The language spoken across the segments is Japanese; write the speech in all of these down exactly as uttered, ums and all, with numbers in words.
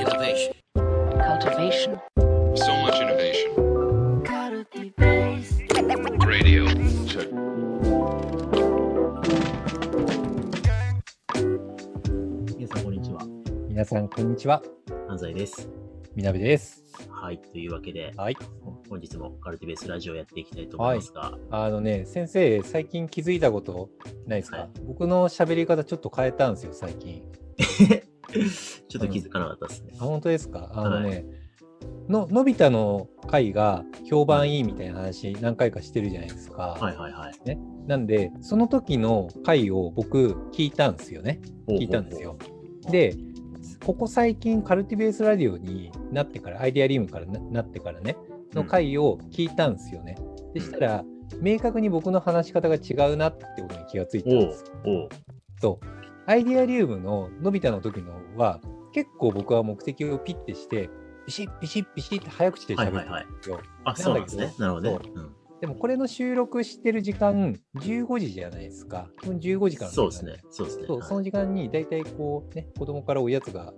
Innovation. Cultivation. So much innovation. Cultivation. Radio. Check. Hello, everyone. Hello, everyone. Anzai です。Minabe です。はい、というわけで、はい、本日もカルティベースラジオやっていきたいと思いますが、はい、あのね、先生最近気づいたことないですか？はい、僕の喋り方ちょっと変えたんですよ最近。ちょっと気づかなかったですね。あ、本当ですか？あのね、はい、ののび太の回が評判いいみたいな話何回かしてるじゃないですか。はいはいはい。ね、なんでその時の回を僕聞いたんですよね。聞いたんですよ。で、ここ最近カルティベースラジオになってからアイデアリウムから な, なってからねの回を聞いたんですよね、うん、でしたら明確に僕の話し方が違うなってことに気がついたんですよ。そうアイデアリウムののび太の時のは結構僕は目的をピッてしてピシッピシッピシッって早口で喋るんですよ、はいはいはい、あ、そうなんですね。なるほど、ね、うん、でもこれの収録してる時間じゅうごじじゃないですか。じゅうごじからの時間、そうですね、そうですね、そう、その時間にだいたいこうね、子供からおやつが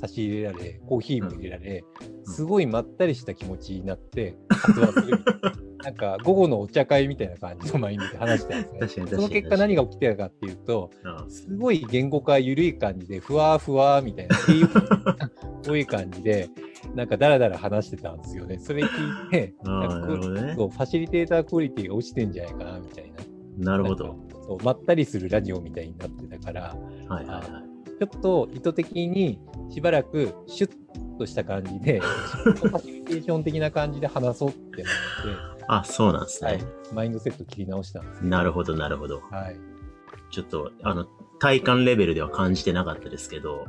差し入れられ、コーヒーも入れられ、うん、すごいまったりした気持ちになって活動するみたいな、なんか午後のお茶会みたいな感じの毎日話してたんですね。その結果何が起きてたかっていうと、うん、すごい言語化緩い感じでふわふわみたいな多い感じでなんかダラダラ話してたんですよね。それ聞いてなんか、ね、そうファシリテータークオリティが落ちてんじゃないかなみたいな。なるほど。そうまったりするラジオみたいになってたから、はいはいはい、ちょっと意図的にしばらくシュッとした感じでファシリテーション的な感じで話そうってなってあ、そうなんですね、はい、マインドセット切り直したんですけど。なるほどなるほど、はい、ちょっとあの体感レベルでは感じてなかったですけど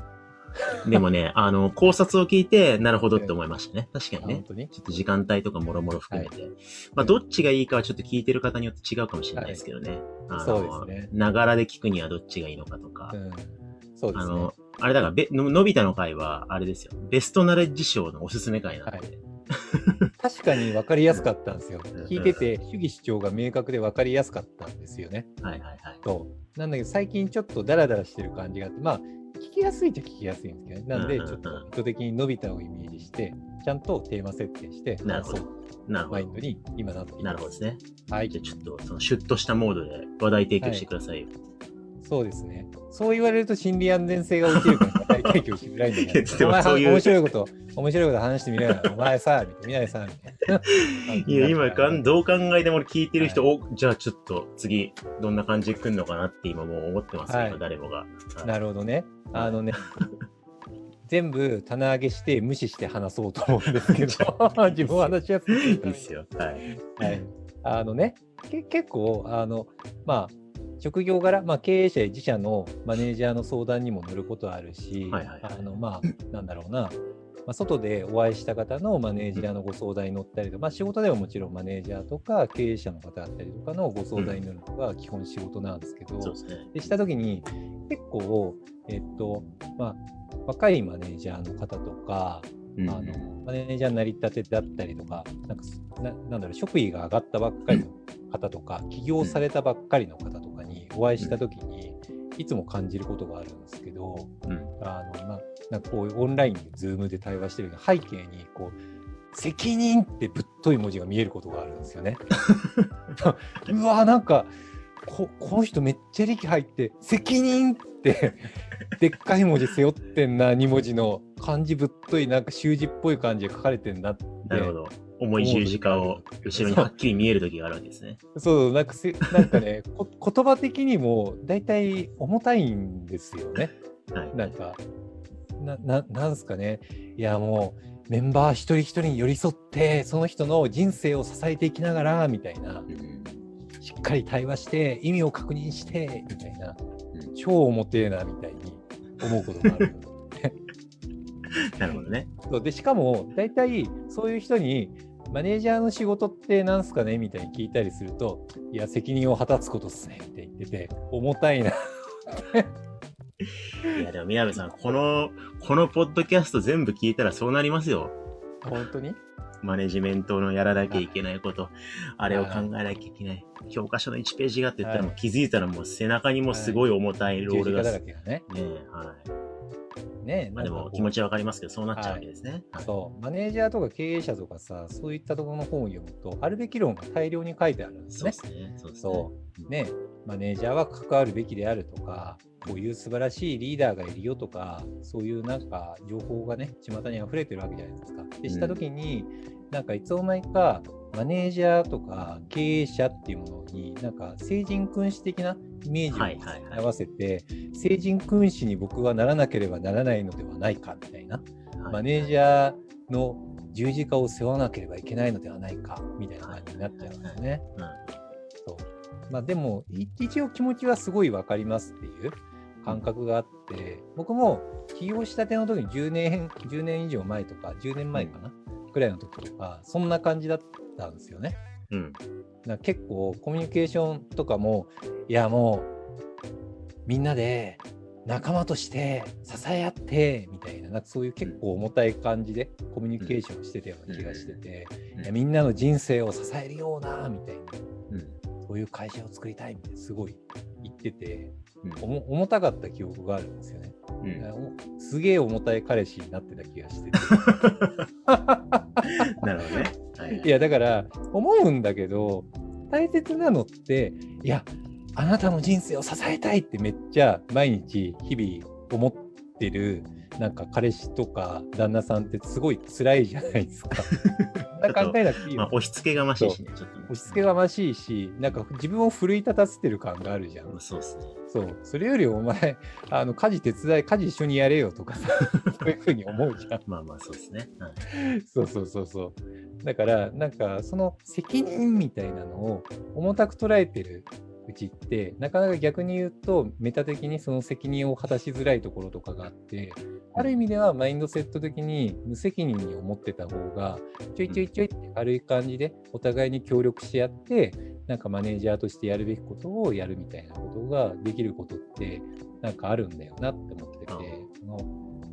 でもね、あの、考察を聞いて、なるほどって思いましたね。確かにね。本当にちょっと時間帯とかもろもろ含めて。はい、まあ、どっちがいいかはちょっと聞いてる方によって違うかもしれないですけどね。はい、そうですね。ながらで聞くにはどっちがいいのかとか。うん、そうですね。あの、あれだから、の, のび太の回は、あれですよ。ベストナレッジ賞のおすすめ回なんで。はい、確かに分かりやすかったんですよ。聞いてて、主義主張が明確で分かりやすかったんですよね。はいはいはい。そう。なんだけど、最近ちょっとダラダラしてる感じがあって、まあ、聞きやすいっちゃ聞きやすいんですけどね。なんでちょっと意図的にのび太をイメージしてちゃんとテーマ設定してなるほどなるほどマインドに今なっています。なるほどですね。はい、じゃあちょっとそのシュッとしたモードで話題提供してくださいよ。はい、そうですね。そう言われると心理安全性が落ちるから話題提供しづらいんだけどお前そういう面白いこと面白いこと話してみないお前さみたいなさみたいないや今かんどう考えても聞いてる人、はい、おじゃあちょっと次どんな感じで来るのかなって今もう思ってますけど、はい、誰もが、はい、なるほどね。あのね全部棚上げして無視して話そうと思うんですけど自分は話しやすいいいですよ。はい、はい、あのねけ結構あのまあ職業柄、まあ、経営者や自社のマネージャーの相談にも乗ることあるし、はいはいはい、あのまあなんだろうな、まあ、外でお会いした方のマネージャーのご相談に乗ったりとか、まあ、仕事ではもちろんマネージャーとか経営者の方だったりとかのご相談に乗るのが基本仕事なんですけど、うん、でした時に結構、えっとまあ、若いマネージャーの方とかあのマネージャー成り立てだったりとか、なんかな、なんだろう、職位が上がったばっかりの方とか起業されたばっかりの方とかにお会いしたときにいつも感じることがあるんですけど、あのななんかこうオンラインで Zoom で対話してるような背景にこう責任ってぶっとい文字が見えることがあるんですよね。うわなんかこ, この人めっちゃ力入って責任ってでっかい文字背負ってんなに文字の漢字ぶっといなんか習字っぽい感じで書かれてんなってなるほど重い十字架を後ろにはっきり見える時があるわけですね。そうそうなんかせなんかねこ言葉的にもだいたい重たいんですよね。はい、なんかなななんすかねいやもうメンバー一人一人に寄り添ってその人の人生を支えていきながらみたいな。うんしっかり対話して意味を確認してみたいな、うん、超重てえなみたいに思うことがあるなるほどね。でしかもだいたいそういう人にマネージャーの仕事ってなんすかねみたいに聞いたりするといや責任を果たすことっすねって言ってて重たいなっていやでもみなべさんこのこのポッドキャスト全部聞いたらそうなりますよ本当に。マネジメントのやらなきゃいけないこと、あれを考えなきゃいけない。教科書のいちページがって言ったらもう気づいたらもう背中にもすごい重たいロールが、はい、十字架だらけがね。ねえ、はい。ね、まあ、でも気持ちはわかりますけど、そうなっちゃうわけですね、はい、そうマネージャーとか経営者とかさ、そういったところの本を読むとあるべき論が大量に書いてあるんですね。そうですね、そうですね、そうね、マネージャーは関わるべきであるとか、こういう素晴らしいリーダーがいるよとか、そういうなんか情報がね、巷に溢れてるわけじゃないですか。でしたときに、うん、なんかいつの間にかマネージャーとか経営者っていうものになんか聖人君子的なイメージを合わせて、はいはいはい、聖人君子に僕はならなければならないのではないかみたいな、はいはい、マネージャーの十字架を背負わなければいけないのではないかみたいな感じになっちゃうんですね、はいはいはい、うん、そうまあ、でも一応気持ちはすごい分かりますっていう感覚があって、僕も起業したての時にじゅうねんいじょうまえとかじゅうねんまえかな、うん、くらいの時とかそんな感じだったんですよね、うん、なんか結構コミュニケーションとかも、いやもうみんなで仲間として支え合ってみたい な, なんかそういう結構重たい感じでコミュニケーションしてたような気がしてて、うんうん、いやみんなの人生を支えるようなみたいな、うん、そういう会社を作りたいみたいなすごい言ってて、うん、重たかった記憶があるんですよね、うん、すげえ重たい彼氏になってた気がしててなるほどね、はい、いやだから思うんだけど、大切なのって、いやあなたの人生を支えたいってめっちゃ毎日日々思ってるなんか彼氏とか旦那さんってすごい辛いじゃないですか考えなくていいよ、まあ、押し付けがましいしね、ちょっと押し付けがましいし、なんか自分を奮い立たせてる感があるじゃん、まあ、そうですね、そうそれよりお前あの家事手伝い家事一緒にやれよとかそういうふうに思うじゃんまあまあそうですね、はい、そうそうそうそう、だからなんかその責任みたいなのを重たく捉えてるうちって、なかなか逆に言うとメタ的にその責任を果たしづらいところとかがあって、ある意味ではマインドセット的に無責任に思ってた方がちょいちょいちょいって軽い感じでお互いに協力し合って、なんかマネージャーとしてやるべきことをやるみたいなことができることってなんかあるんだよなって思ってて、その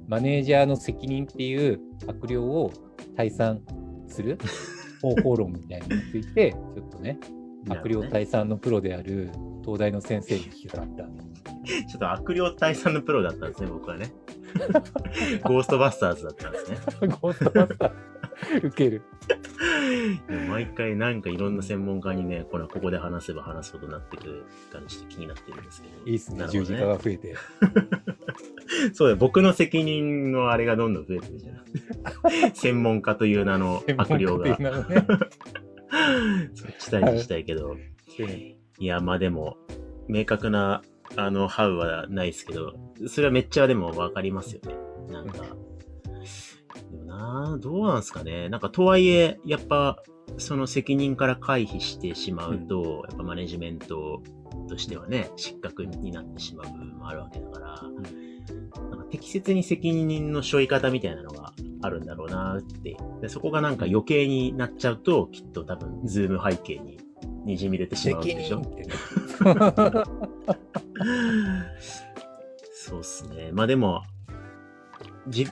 マネージャーの責任っていう悪霊を退散する方法論みたいなのについてちょっとね悪霊退散のプロである東大の先生に聞きたかった、ね、ちょっと悪霊退散のプロだったんですね僕はねゴーストバスターズだったんですねゴーストバスターズウケる毎回なんかいろんな専門家にね、これここで話せば話すことになってくる感じで気になってるんですけど、いいっすね、十字架が増えてそうだよ、僕の責任のあれがどんどん増えてるじゃん専門家という名の悪霊がそっち大事したいけど、はい、いやまあでも明確なあのハウはないですけど、それはめっちゃでも分かりますよね。なんかでもな、どうなんですかね。なんかとはいえやっぱその責任から回避してしまうと、うん、やっぱマネジメントとしてはね失格になってしまう部分もあるわけだから、うん、なんか適切に責任の背負い方みたいなのがあるんだろうなって、でそこがなんか余計になっちゃうときっと多分ズーム背景ににじみ出てしまうんでしょそうっすね。まあでもじ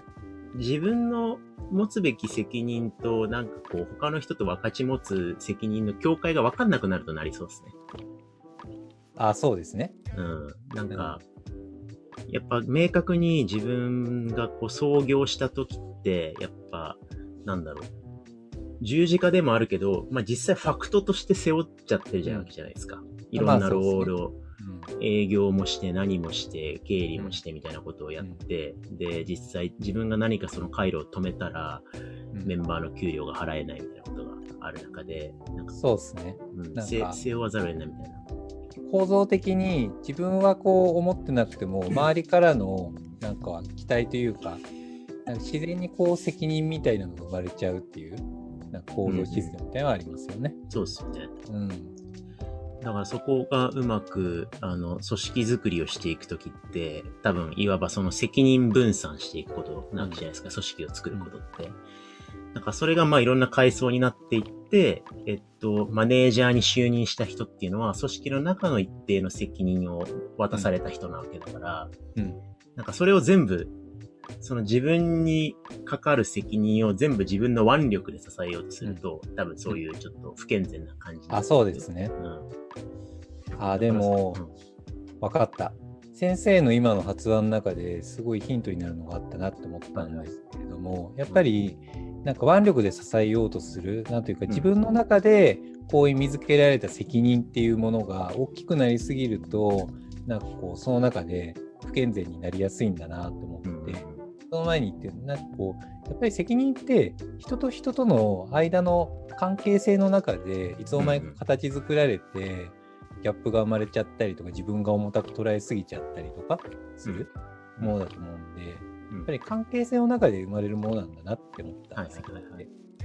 自分の持つべき責任となんかこう他の人と分かち持つ責任の境界が分かんなくなるとなりそうですね。あ、そうですね。うん、なんか、うん、やっぱ明確に自分がこう創業した時ってやっぱなんだろう、十字架でもあるけど、まあ実際ファクトとして背負っちゃってるじゃないですか。いろんなロールを。営業もして何もして経理もしてみたいなことをやって、うん、で実際自分が何かその回路を止めたら、うん、メンバーの給料が払えないみたいなことがある中で、なんかそうですね、うん、なんか背負わざるを得ないみたいな、構造的に自分はこう思ってなくても周りからのなんか期待というか、なんか自然にこう責任みたいなのが生まれちゃうっていうなんか行動システムみたいなのはありますよね、うん、そうですよね、うん、だからそこがうまくあの組織作りをしていくときって多分いわばその責任分散していくことなわけじゃないですか、うん、組織を作ることって、うん、なんかそれがまあいろんな階層になっていって、えっと、マネージャーに就任した人っていうのは組織の中の一定の責任を渡された人なわけだから、うんうん、なんかそれを全部その自分にかかる責任を全部自分の腕力で支えようとすると、うん、多分そういうちょっと不健全な感じになる。あ、そうですね。うん、あ、でも、うん、分かった。先生の今の発案の中ですごいヒントになるのがあったなと思ったんですけれども、やっぱりなんか腕力で支えようとする、なんというか自分の中でこう意味づけられた責任っていうものが大きくなりすぎると、なんかこうその中で不健全になりやすいんだなと思って、その前に言って、なんかこうやっぱり責任って人と人との間の関係性の中でいつの間にか形作られてギャップが生まれちゃったりとか、自分が重たく捉えすぎちゃったりとかするものだと思うんで、やっぱり関係性の中で生まれるものなんだなって思ったんですけど、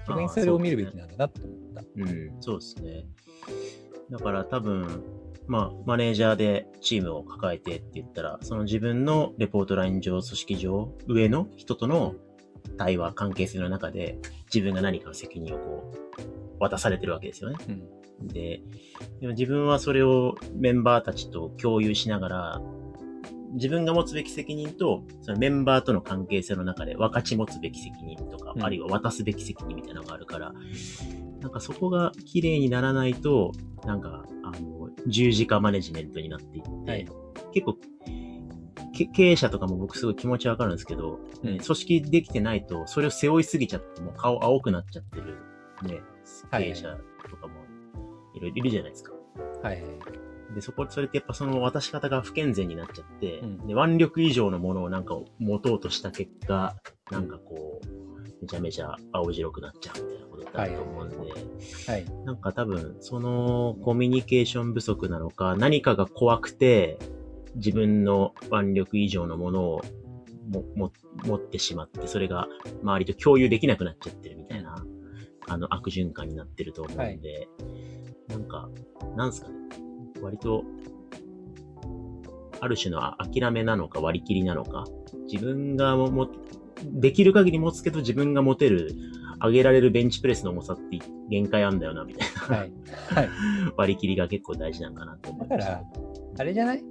逆にそれを見るべきなんだなって思った。うん、そうですね。だから多分、まあ、マネージャーでチームを抱えてって言ったら、その自分のレポートライン上、組織上、上の人との対話、関係性の中で、自分が何かの責任をこう、渡されてるわけですよね。うん、で、でも自分はそれをメンバーたちと共有しながら、自分が持つべき責任と、そのメンバーとの関係性の中で分かち持つべき責任とか、うん、あるいは渡すべき責任みたいなのがあるから、なんかそこが綺麗にならないと、なんか、あの、十字架マネジメントになっていって、はい、結構、経営者とかも僕すごい気持ちわかるんですけど、うん、組織できてないと、それを背負いすぎちゃって、もう顔青くなっちゃってる、ね、経営者とかもいろいろいるじゃないですか。はい、はい。で、そこ、それってやっぱその渡し方が不健全になっちゃって、うん、で、腕力以上のものをなんか持とうとした結果、なんかこう、めちゃめちゃ青白くなっちゃうみたいなことだと思うんで、はいはい、なんか多分、そのコミュニケーション不足なのか、何かが怖くて、自分の腕力以上のものをも、も、持ってしまって、それが周りと共有できなくなっちゃってるみたいな、あの悪循環になってると思うんで、はい、なんか、なんすかね。割と、ある種の諦めなのか割り切りなのか、自分がも、できる限り持つけど自分が持てる、上げられるベンチプレスの重さって限界あんだよな、みたいな、はいはい、割り切りが結構大事なんかなと思いました。だから、あれじゃない？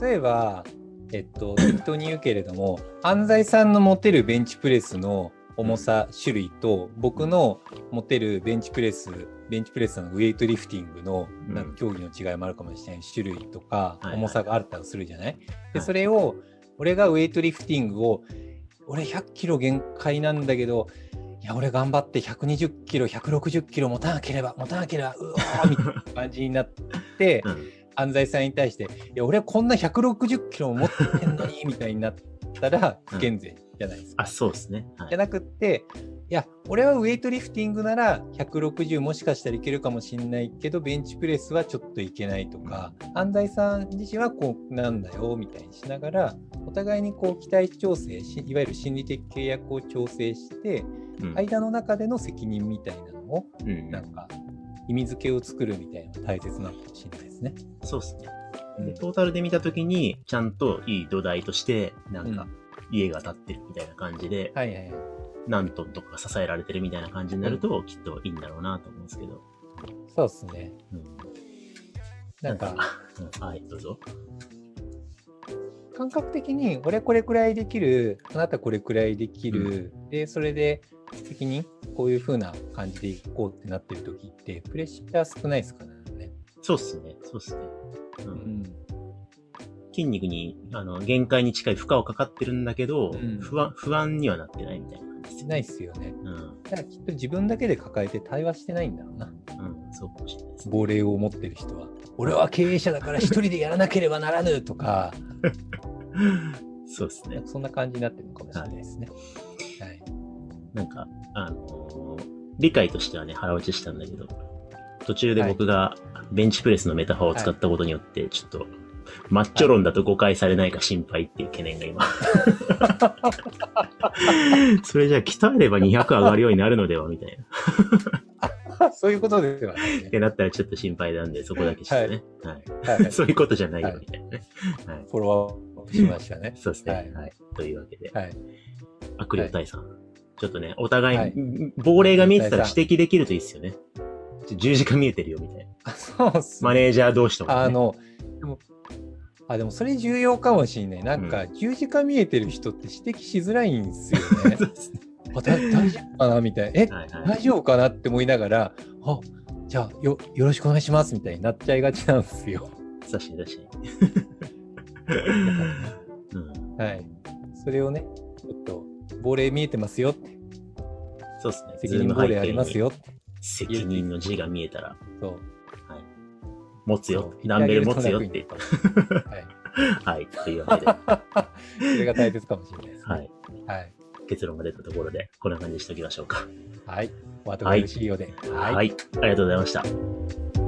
例えば、えっと、適当に言うけれども、安西さんの持てるベンチプレスの重さ、種類と、僕の持てるベンチプレス、ベンチプレスのウェイトリフティングのなんか競技の違いもあるかもしれないし、種類とか重さがあったりするじゃない、はいはい、でそれを俺がウェイトリフティングを俺ひゃっキロ限界なんだけど、いや俺頑張ってひゃくにじゅっキロひゃくろくじゅっキロ持たなければ持たなければうおーみたいな感じになって、うん、安西さんに対していや俺こんなひゃくろくじゅっキロも持ってんのにみたいになったら不健全じゃないですか、うん、あそうですね、はい、じゃなくっていや俺はウェイトリフティングならひゃくろくじゅうもしかしたらいけるかもしれないけどベンチプレスはちょっといけないとか、安西さん自身はこうなんだよみたいにしながらお互いにこう期待調整し、いわゆる心理的契約を調整して、うん、間の中での責任みたいなのを、うん、なんか意味付けを作るみたいなのが大切なのかもしれないですね。そうですね。でトータルで見たときにちゃんといい土台としてなんか家が建ってるみたいな感じで、うん、はいはいはい何トンとか支えられてるみたいな感じになるときっといいんだろうなと思うんですけど。そうですね。うん、なんか、はい、どうぞ。感覚的に俺これくらいできる、あなたこれくらいできる、うん、で、それで責任、こういう風な感じでいこうってなってるときって、プレッシャー少ないですからね。そうっすね、そうっすね。うんうん筋肉にあの限界に近い負荷をかかってるんだけど、うん、不安、不安にはなってないみたいな感じですね。ないっすよね。うん。だからきっと自分だけで抱えて対話してないんだろうな。うん、そうかもしれないですね。亡霊を持ってる人は、俺は経営者だから一人でやらなければならぬとか、そうですね。そんな感じになってるのかもしれないですね。はい。はい、なんかあのー、理解としてはね腹落ちしたんだけど、途中で僕がベンチプレスのメタファーを使ったことによって、はい、ちょっとマッチョ論だと誤解されないか心配っていう懸念が今それじゃあ鍛えればにひゃく上がるようになるのではみたいなそういうことですよねってなったらちょっと心配なんでそこだけちょっとね、はいはいはい、そういうことじゃないよみたいなね、はいはい、フォローアップしましたねそうですね、はいはい、というわけで、はい、悪霊退散、はい、ちょっとねお互い、はい、亡霊が見えてたら指摘できるといいですよね十字架見えてるよみたいなそうっす、ね、マネージャー同士とか、ね、あのでもあでもそれ重要かもしれない。なんか十字架見えてる人って指摘しづらいんですよね。うん、あ大丈夫かなみたいな。え、はいはい、大丈夫かなって思いながら、あじゃあ よ, よろしくお願いしますみたいになっちゃいがちなんですよ。確かに確かに。うん、はい。それをね、ちょっと亡霊見えてますよって。そうですね。責任亡霊ありますよって。責任の字が見えたら。そう。はい。持つよ。ダンベル持つよって。はい。はい。というわけで。それが大切かもしれないです、ね。はい。はい。結論が出たところで、こんな感じにしておきましょうか。はい。お後がよろしいようで。はい。はい。ありがとうございました。